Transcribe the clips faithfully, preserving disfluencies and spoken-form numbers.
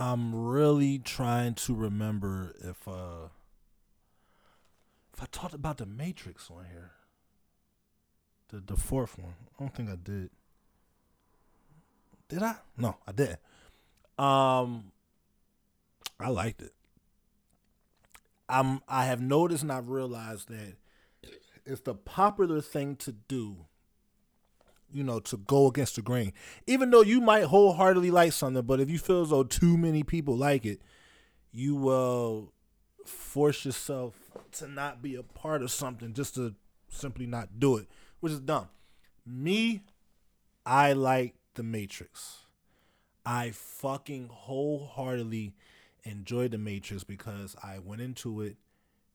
I'm really trying to remember if uh, if I talked about The Matrix on here. The the fourth one. I don't think I did. Did I? No, I didn't. Um, I liked it. I'm I have noticed and I've realized that it's the popular thing to do, you know, to go against the grain. Even though you might wholeheartedly like something, but if you feel as though too many people like it, you will force yourself to not be a part of something just to simply not do it, which is dumb. Me, I like The Matrix. I fucking wholeheartedly enjoyed The Matrix because I went into it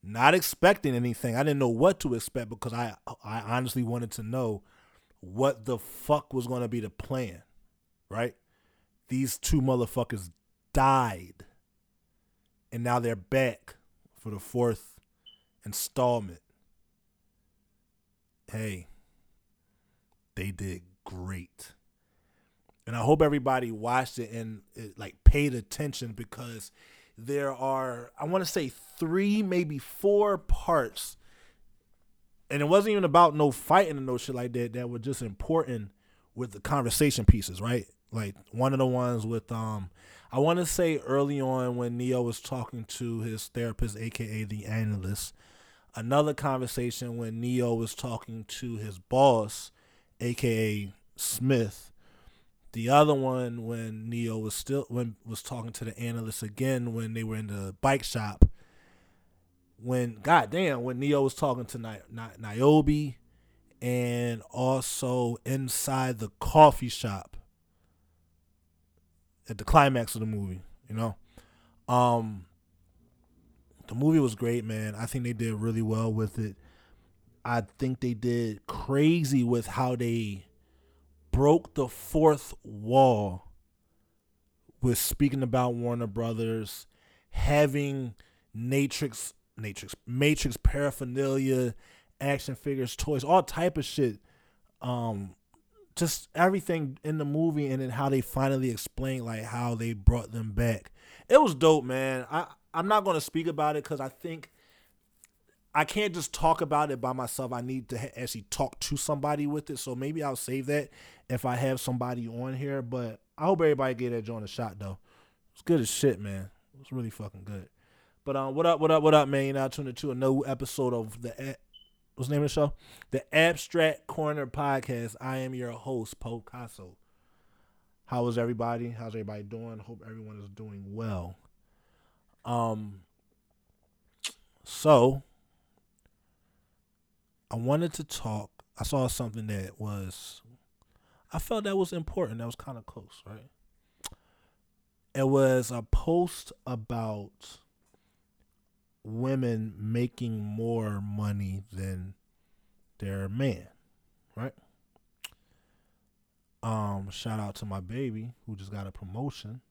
not expecting anything. I didn't know what to expect because I I honestly wanted to know what the fuck was going to be the plan, right? These two motherfuckers died, and now they're back for the fourth installment. Hey, they did great. And I hope everybody watched it and it, like, paid attention because there are, I want to say three, maybe four parts. And it wasn't even about no fighting and no shit like that that were just important with the conversation pieces, right? Like one of the ones with, um, I want to say early on when Neo was talking to his therapist, A K A the analyst, another conversation when Neo was talking to his boss, A K A Smith. The other one when Neo was still when was talking to the analyst again when they were in the bike shop. When goddamn when Neo was talking to Ni- Ni- Niobe, and also inside the coffee shop at the climax of the movie, you know, um, the movie was great, man. I think they did really well with it. I think they did crazy with how they broke the fourth wall with speaking about Warner Brothers, having Matrix, Matrix, Matrix paraphernalia, action figures, toys, all type of shit. Um, just everything in the movie, and then how they finally explained like how they brought them back. It was dope, man. I, I'm not going to speak about it because I think I can't just talk about it by myself. I need to ha- actually talk to somebody with it. So maybe I'll save that if I have somebody on here. But I hope everybody gave that joint a shot, though. It's good as shit, man. It's really fucking good. But um, what up, what up, what up, man? You're now tuned into a new episode of the A- what's the name of the show? The Abstract Corner Podcast. I am your host, Po Casso. How is everybody? How's everybody doing? Hope everyone is doing well. Um. So. I wanted to talk. I saw something that was, I felt that was important. That was kind of close, right? It was a post about women making more money than their man, right? Um, shout out to my baby who just got a promotion.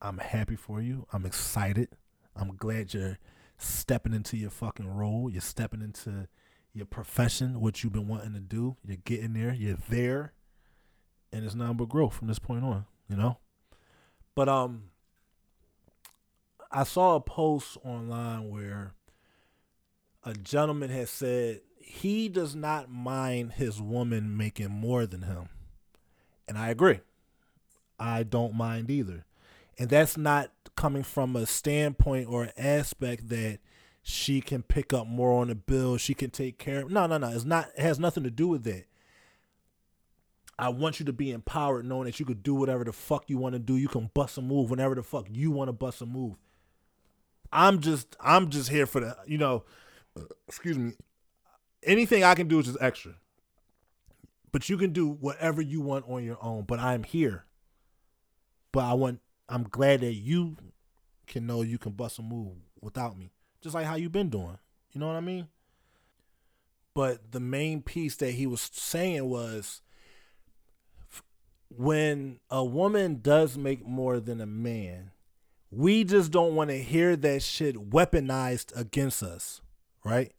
I'm happy for you. I'm excited. I'm glad you're stepping into your fucking role. You're stepping into your profession, what you've been wanting to do. You're getting there. You're there. And it's nothing but growth from this point on, you know? But um, I saw a post online where a gentleman has said he does not mind his woman making more than him. And I agree. I don't mind either. And that's not coming from a standpoint or aspect that she can pick up more on the bill, she can take care of. No, no, no. It's not, it has nothing to do with that. I want you to be empowered, knowing that you could do whatever the fuck you want to do. You can bust a move whenever the fuck you want to bust a move. I'm just, I'm just here for the, you know, excuse me. Anything I can do is just extra. But you can do whatever you want on your own. But I'm here. But I want. I'm glad that you can know you can bust a move without me, just like how you've been doing. You know what I mean? But the main piece that he was saying was when a woman does make more than a man, we just don't want to hear that shit weaponized against us, right?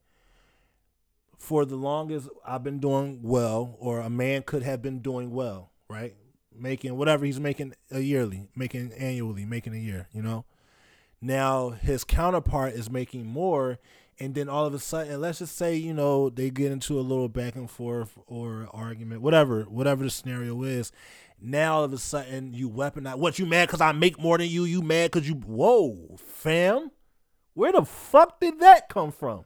For the longest, I've been doing well, or a man could have been doing well, right? making whatever he's making a yearly, making annually, making a year, you know. Now his counterpart is making more, and then all of a sudden, let's just say, you know, they get into a little back and forth or argument, whatever, whatever the scenario is. Now all of a sudden you weaponize. What, you mad because I make more than you? You mad because you? Whoa, fam, where the fuck did that come from?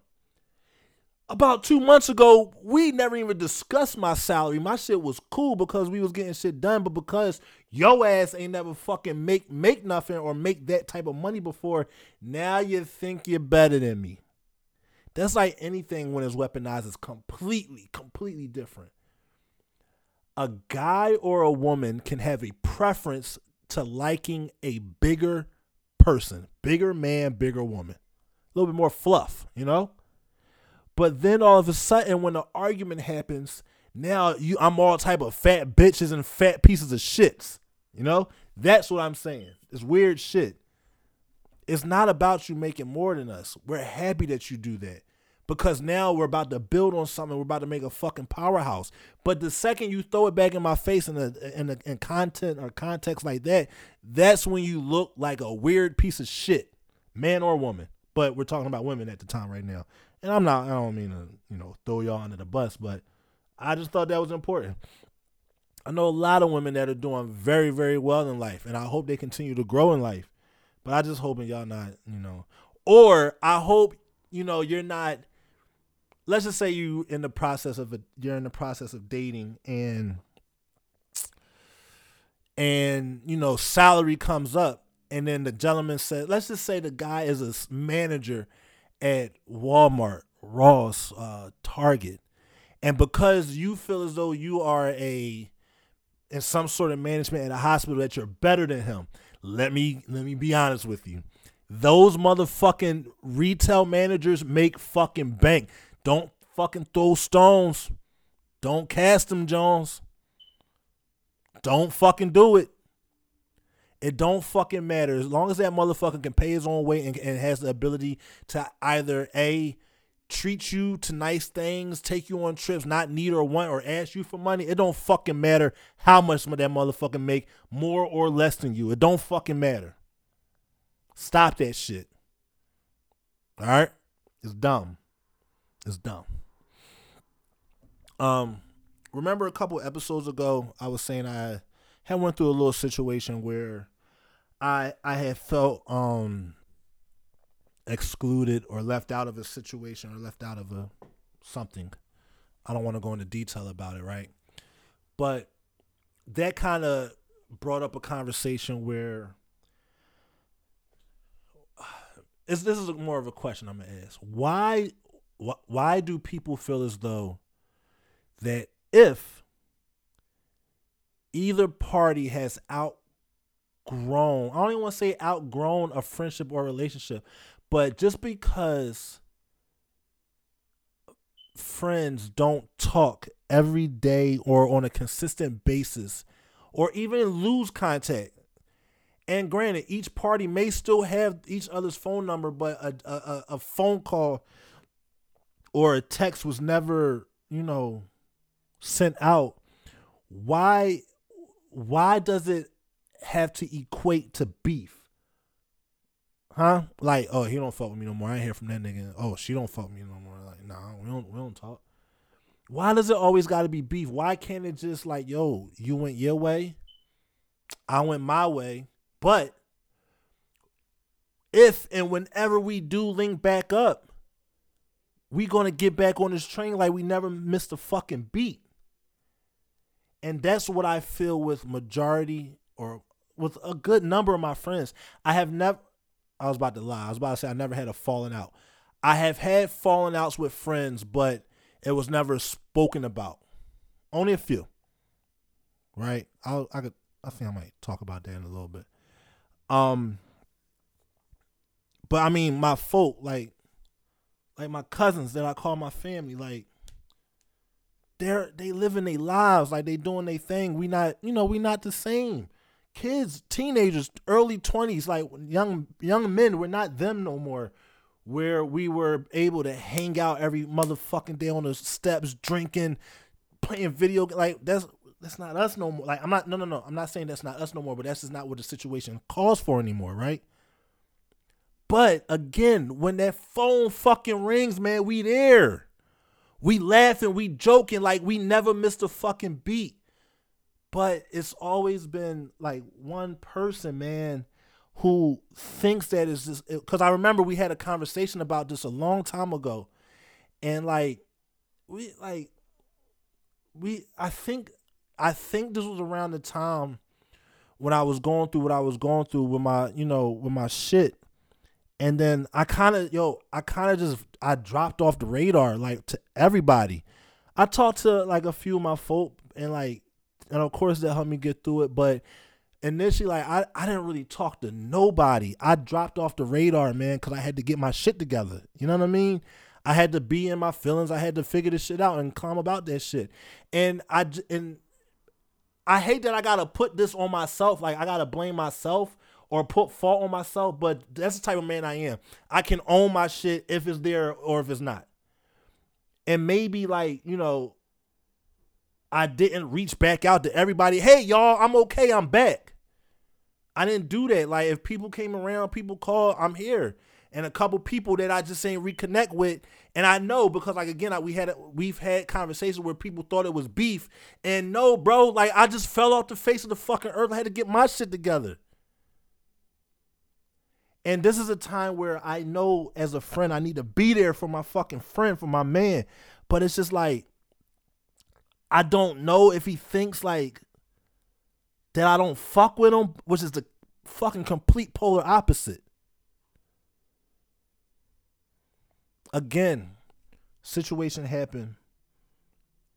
About two months ago, we never even discussed my salary. My shit was cool because we was getting shit done, but because your ass ain't never fucking make make nothing or make that type of money before, now you think you're better than me. That's like anything when it's weaponized is completely, completely different. A guy or a woman can have a preference to liking a bigger person, bigger man, bigger woman, a little bit more fluff, you know? But then all of a sudden, when the argument happens, now you, I'm all type of fat bitches and fat pieces of shits. You know, that's what I'm saying. It's weird shit. It's not about you making more than us. We're happy that you do that because now we're about to build on something. We're about to make a fucking powerhouse. But the second you throw it back in my face in a, in, a, in content or context like that, that's when you look like a weird piece of shit, man or woman. But we're talking about women at the time right now. And I'm not, I don't mean to, you know, throw y'all under the bus, but I just thought that was important. I know a lot of women that are doing very, very well in life, and I hope they continue to grow in life. But I just hoping y'all not, you know, or I hope, you know, you're not, let's just say you in the process of, a, you're in the process of dating and, and, you know, salary comes up. And then the gentleman said, let's just say the guy is a manager at Walmart, Ross, uh, Target. And because you feel as though you are a in some sort of management at a hospital that you're better than him, let me let me be honest with you. Those motherfucking retail managers make fucking bank. Don't fucking throw stones. Don't cast them, Jones. Don't fucking do it. It don't fucking matter. As long as that motherfucker can pay his own way and, and has the ability to either A, treat you to nice things, take you on trips, not need or want, or ask you for money. It don't fucking matter how much that motherfucker make, more or less than you. It don't fucking matter. Stop that shit. All right? It's dumb. It's dumb. Um, remember a couple episodes ago, I was saying I... I went through a little situation where I I had felt um, excluded or left out of a situation or left out of a something. I don't want to go into detail about it, right? But that kind of brought up a conversation where it's, this is more of a question I'm gonna ask. Why wh- why do people feel as though that if either party has outgrown, I don't even want to say outgrown a friendship or a relationship, but just because friends don't talk every day or on a consistent basis or even lose contact. And granted, each party may still have each other's phone number, but a, a, a phone call or a text was never, you know, sent out. Why? Why does it have to equate to beef? Huh? Like, oh, he don't fuck with me no more. I ain't hear from that nigga. Oh, she don't fuck with me no more. Like, nah, we don't, we don't talk. Why does it always got to be beef? Why can't it just like, yo, you went your way, I went my way. But if and whenever we do link back up, we gonna get back on this train like we never missed a fucking beat. And that's what I feel with majority or with a good number of my friends. I have never, I was about to lie. I was about to say I never had a falling out. I have had falling outs with friends, but it was never spoken about. Only a few, right? I I could, I think I might talk about that in a little bit. Um, but I mean, my folk, like, like my cousins that I call my family, like, They're, they living their lives, like they doing their thing. We not, you know, we not the same. Kids, teenagers, early twenties, like young young men, we're not them no more. Where we were able to hang out every motherfucking day on the steps, drinking, playing video, like that's that's not us no more. Like, I'm not, no, no, no. I'm not saying that's not us no more, but that's just not what the situation calls for anymore, right? But again, when that phone fucking rings, man, we there. We laughing, we joking, like we never missed a fucking beat. But it's always been like one person, man, who thinks that is just, because I remember we had a conversation about this a long time ago. And like, we, like, we, I think, I think this was around the time when I was going through what I was going through with my, you know, with my shit. And then I kind of, yo, I kind of just, I dropped off the radar, like, to everybody. I talked to, like, a few of my folk, and, like, and, of course, that helped me get through it. But initially, like, I, I didn't really talk to nobody. I dropped off the radar, man, because I had to get my shit together. You know what I mean? I had to be in my feelings. I had to figure this shit out and calm about that shit. And I, and I hate that I got to put this on myself. Like, I got to blame myself or put fault on myself, but that's the type of man I am. I can own my shit if it's there or if it's not. And maybe, like, you know, I didn't reach back out to everybody. Hey, y'all, I'm okay. I'm back. I didn't do that. Like, if people came around, people called, I'm here. And a couple people that I just ain't reconnect with, and I know because, like, again, I, we had we've had conversations where people thought it was beef, and no, bro, like, I just fell off the face of the fucking earth. I had to get my shit together. And this is a time where I know as a friend, I need to be there for my fucking friend, for my man. But it's just like, I don't know if he thinks, like, that I don't fuck with him, which is the fucking complete polar opposite. Again, situation happened,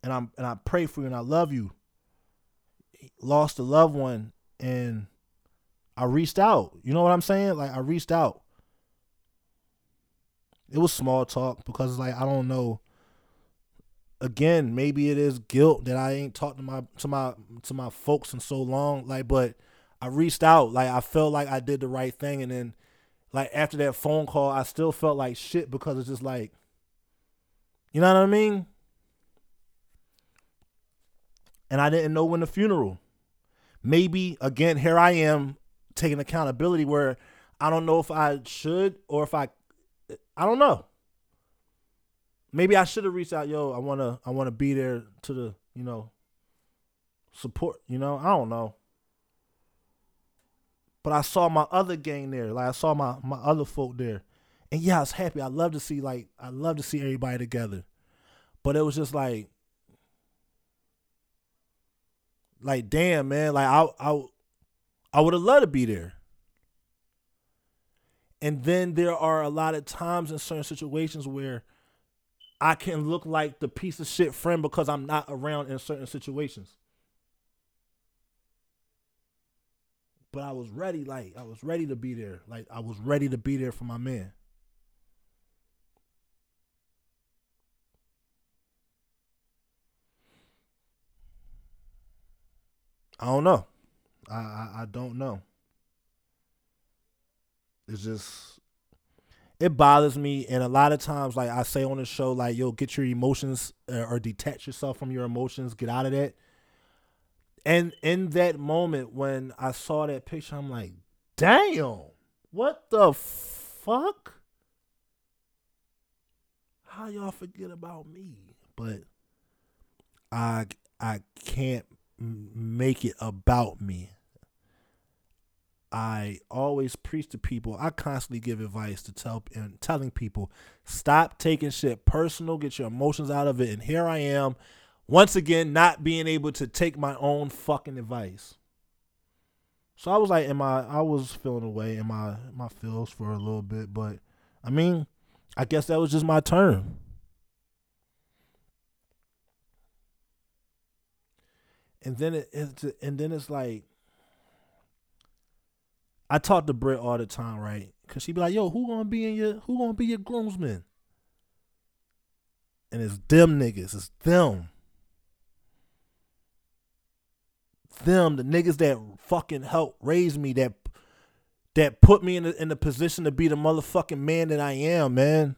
and I'm and I pray for you and I love you. Lost a loved one, and I reached out. You know what I'm saying? Like, I reached out. It was small talk because, like, I don't know. Again, maybe it is guilt that I ain't talked to my to my to my folks in so long. Like, but I reached out. Like, I felt like I did the right thing, and then, like, after that phone call, I still felt like shit because it's just like, you know what I mean? And I didn't know when the funeral. Maybe, again, here I am taking accountability where I don't know if I should or if I, I don't know. Maybe I should have reached out, yo, I want to, I want to be there to the, you know, support, you know, I don't know. But I saw my other gang there. Like, I saw my, my other folk there. And yeah, I was happy. I love to see, like, I love to see everybody together. But it was just like, like, damn, man. Like, I I, I would have loved to be there. And then there are a lot of times in certain situations where I can look like the piece of shit friend because I'm not around in certain situations. But I was ready, like, I was ready to be there. Like, I was ready to be there for my man. I don't know. I, I, I don't know. It's just, it bothers me. And a lot of times, like I say on the show, like, yo, get your emotions uh, or detach yourself from your emotions. Get out of that. And in that moment when I saw that picture, I'm like, damn, what the fuck? How y'all forget about me? But I I can't make it about me. I always preach to people. I constantly give advice to tell and telling people, stop taking shit personal, get your emotions out of it. And here I am, once again, not being able to take my own fucking advice. So I was like, am I, I was feeling away in my, my feels for a little bit, but I mean, I guess that was just my turn. And then it, it's, and then it's like, I talk to Britt all the time, right? Cause she be like, yo, who gonna be in your, who gonna be your groomsmen? And it's them niggas, it's them. Them, the niggas that fucking helped raise me, that that put me in the, in the position to be the motherfucking man that I am, man.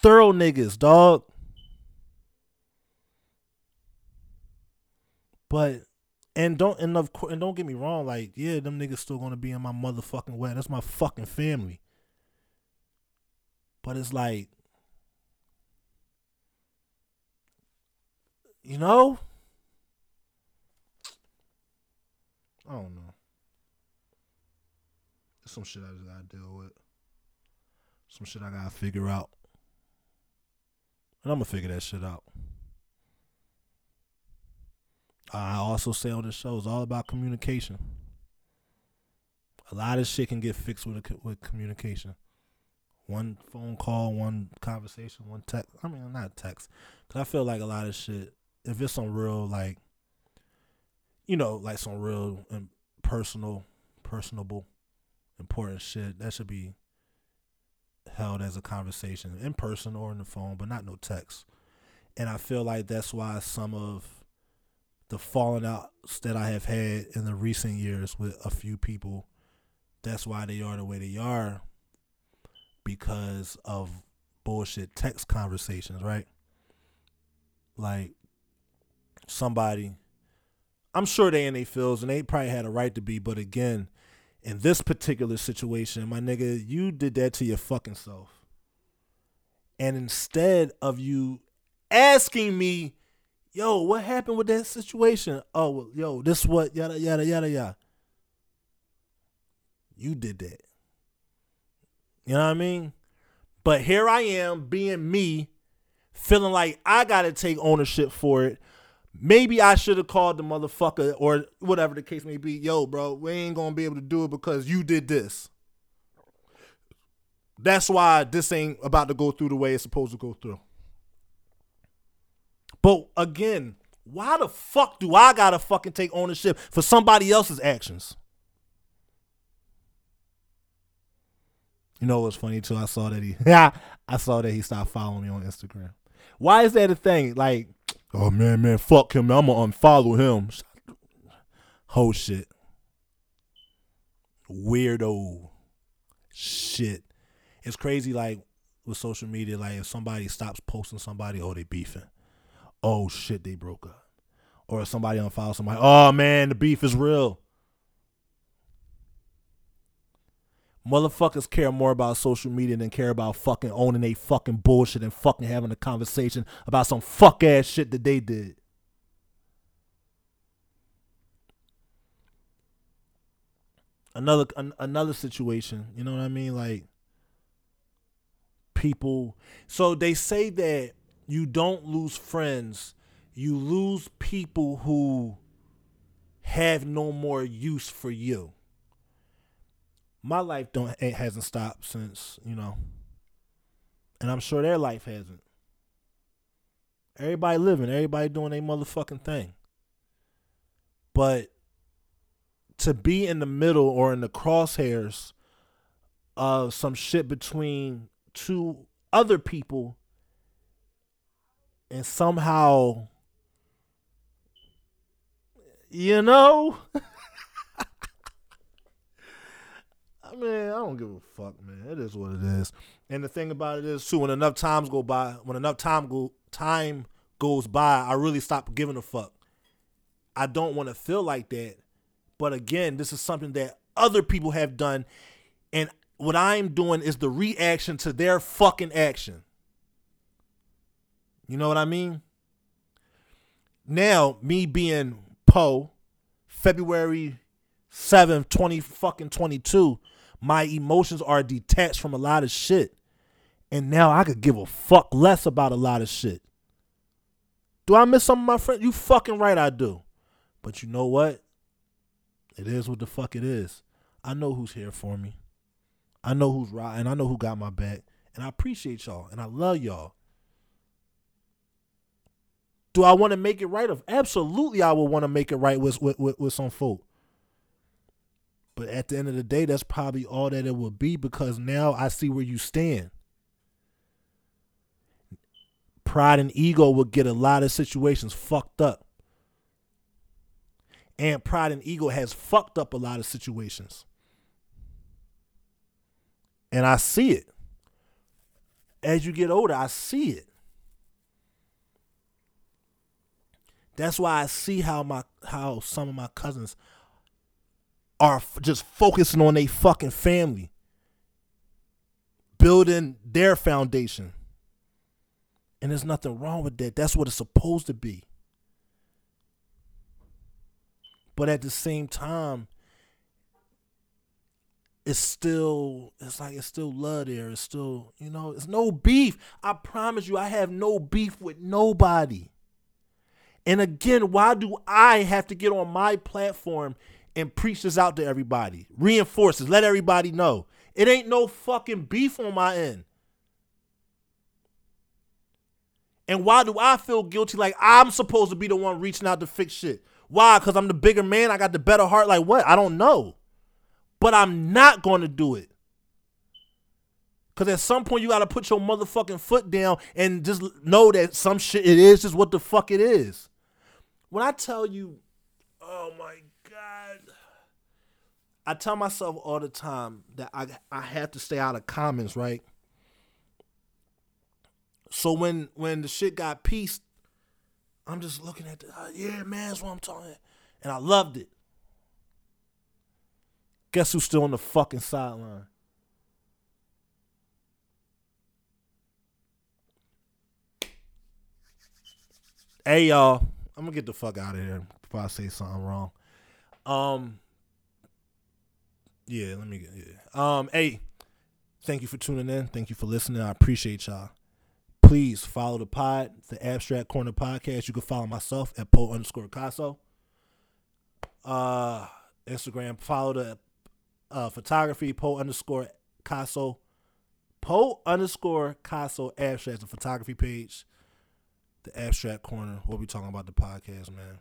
Thorough niggas, dog. But and don't and of course, and don't get me wrong, like, yeah, them niggas still gonna be in my motherfucking way. That's my fucking family. But it's like, you know, I don't know. There's some shit I just gotta deal with. Some shit I gotta figure out. And I'm gonna figure that shit out. I also say on this show, it's all about communication. A lot of shit can get fixed with a, with communication. One phone call, one conversation, one text. I mean, not text. Because I feel like a lot of shit, if it's some real, like, you know, like some real and personal, personable, important shit, that should be held as a conversation in person or in the phone, but not no text. And I feel like that's why some of the falling outs that I have had in the recent years with a few people, that's why they are the way they are, because of bullshit text conversations, right? Like, somebody, I'm sure they in their feels, and they probably had a right to be, but again, in this particular situation, my nigga, you did that to your fucking self. And instead of you asking me, yo, what happened with that situation? Oh, well, yo, this what, yada, yada, yada, yada. You did that. You know what I mean? But here I am being me, feeling like I got to take ownership for it. Maybe I should have called the motherfucker or whatever the case may be. Yo, bro, we ain't going to be able to do it because you did this. That's why this ain't about to go through the way it's supposed to go through. But again, why the fuck do I gotta fucking take ownership for somebody else's actions? You know what's funny too? I saw that he, yeah, I saw that he stopped following me on Instagram. Why is that a thing? Like, oh man, man, fuck him. I'm gonna unfollow him. Whole shit, weirdo shit. It's crazy. Like with social media, like if somebody stops posting somebody, oh, they beefing. Oh shit, they broke up. Or somebody unfollowed somebody. Oh man, the beef is real. Motherfuckers care more about social media than care about fucking owning they fucking bullshit and fucking having a conversation about some fuck ass shit that they did. Another an, another situation, you know what I mean? Like people, so they say that you don't lose friends. You lose people who have no more use for you. My life don't it hasn't stopped since, you know. And I'm sure their life hasn't. Everybody living. Everybody doing their motherfucking thing. But to be in the middle or in the crosshairs of some shit between two other people and somehow, you know, I mean, I don't give a fuck, man. It is what it is. And the thing about it is, too, when enough times go by, when enough time go time goes by, I really stop giving a fuck. I don't want to feel like that. But again, this is something that other people have done. And what I'm doing is the reaction to their fucking action. You know what I mean? Now, me being Po, February seventh, twenty fucking twenty-two, my emotions are detached from a lot of shit. And now I could give a fuck less about a lot of shit. Do I miss some of my friends? You fucking right I do. But you know what? It is what the fuck it is. I know who's here for me. I know who's riding. I know who got my back. And I appreciate y'all. And I love y'all. Do I want to make it right? Of absolutely, I would want to make it right with, with with with some folk. But at the end of the day, that's probably all that it will be, because now I see where you stand. Pride and ego will get a lot of situations fucked up, and pride and ego has fucked up a lot of situations, and I see it. As you get older, I see it. That's why I see how my how some of my cousins are f- just focusing on their fucking family, building their foundation. And there's nothing wrong with that. That's what it's supposed to be. But at the same time, it's still, it's like it's still love there. It's still, you know, it's no beef. I promise you, I have no beef with nobody. And again, why do I have to get on my platform and preach this out to everybody? Reinforce this. Let everybody know. It ain't no fucking beef on my end. And why do I feel guilty like I'm supposed to be the one reaching out to fix shit? Why? Because I'm the bigger man. I got the better heart. Like what? I don't know. But I'm not going to do it. Because at some point you got to put your motherfucking foot down and just know that some shit, it is just what the fuck it is. When I tell you, oh my God. I tell myself all the time that I, I have to stay out of comments, right? So when when the shit got pieced, I'm just looking at it. Oh, yeah, man, that's what I'm talking about. And I loved it. Guess who's still on the fucking sideline? Hey, y'all. I'm going to get the fuck out of here before I say something wrong. Um, yeah, let me get yeah. Um, hey, thank you for tuning in. Thank you for listening. I appreciate y'all. Please follow the pod, the Abstract Corner Podcast. You can follow myself at Po underscore Casso. Uh, Instagram, follow the uh, photography, Po underscore Casso. Po underscore Casso Abstract, the photography page. The Abstract Corner. We'll be talking about the podcast, man.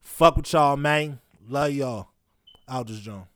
Fuck with y'all, man. Love y'all. Out this joint.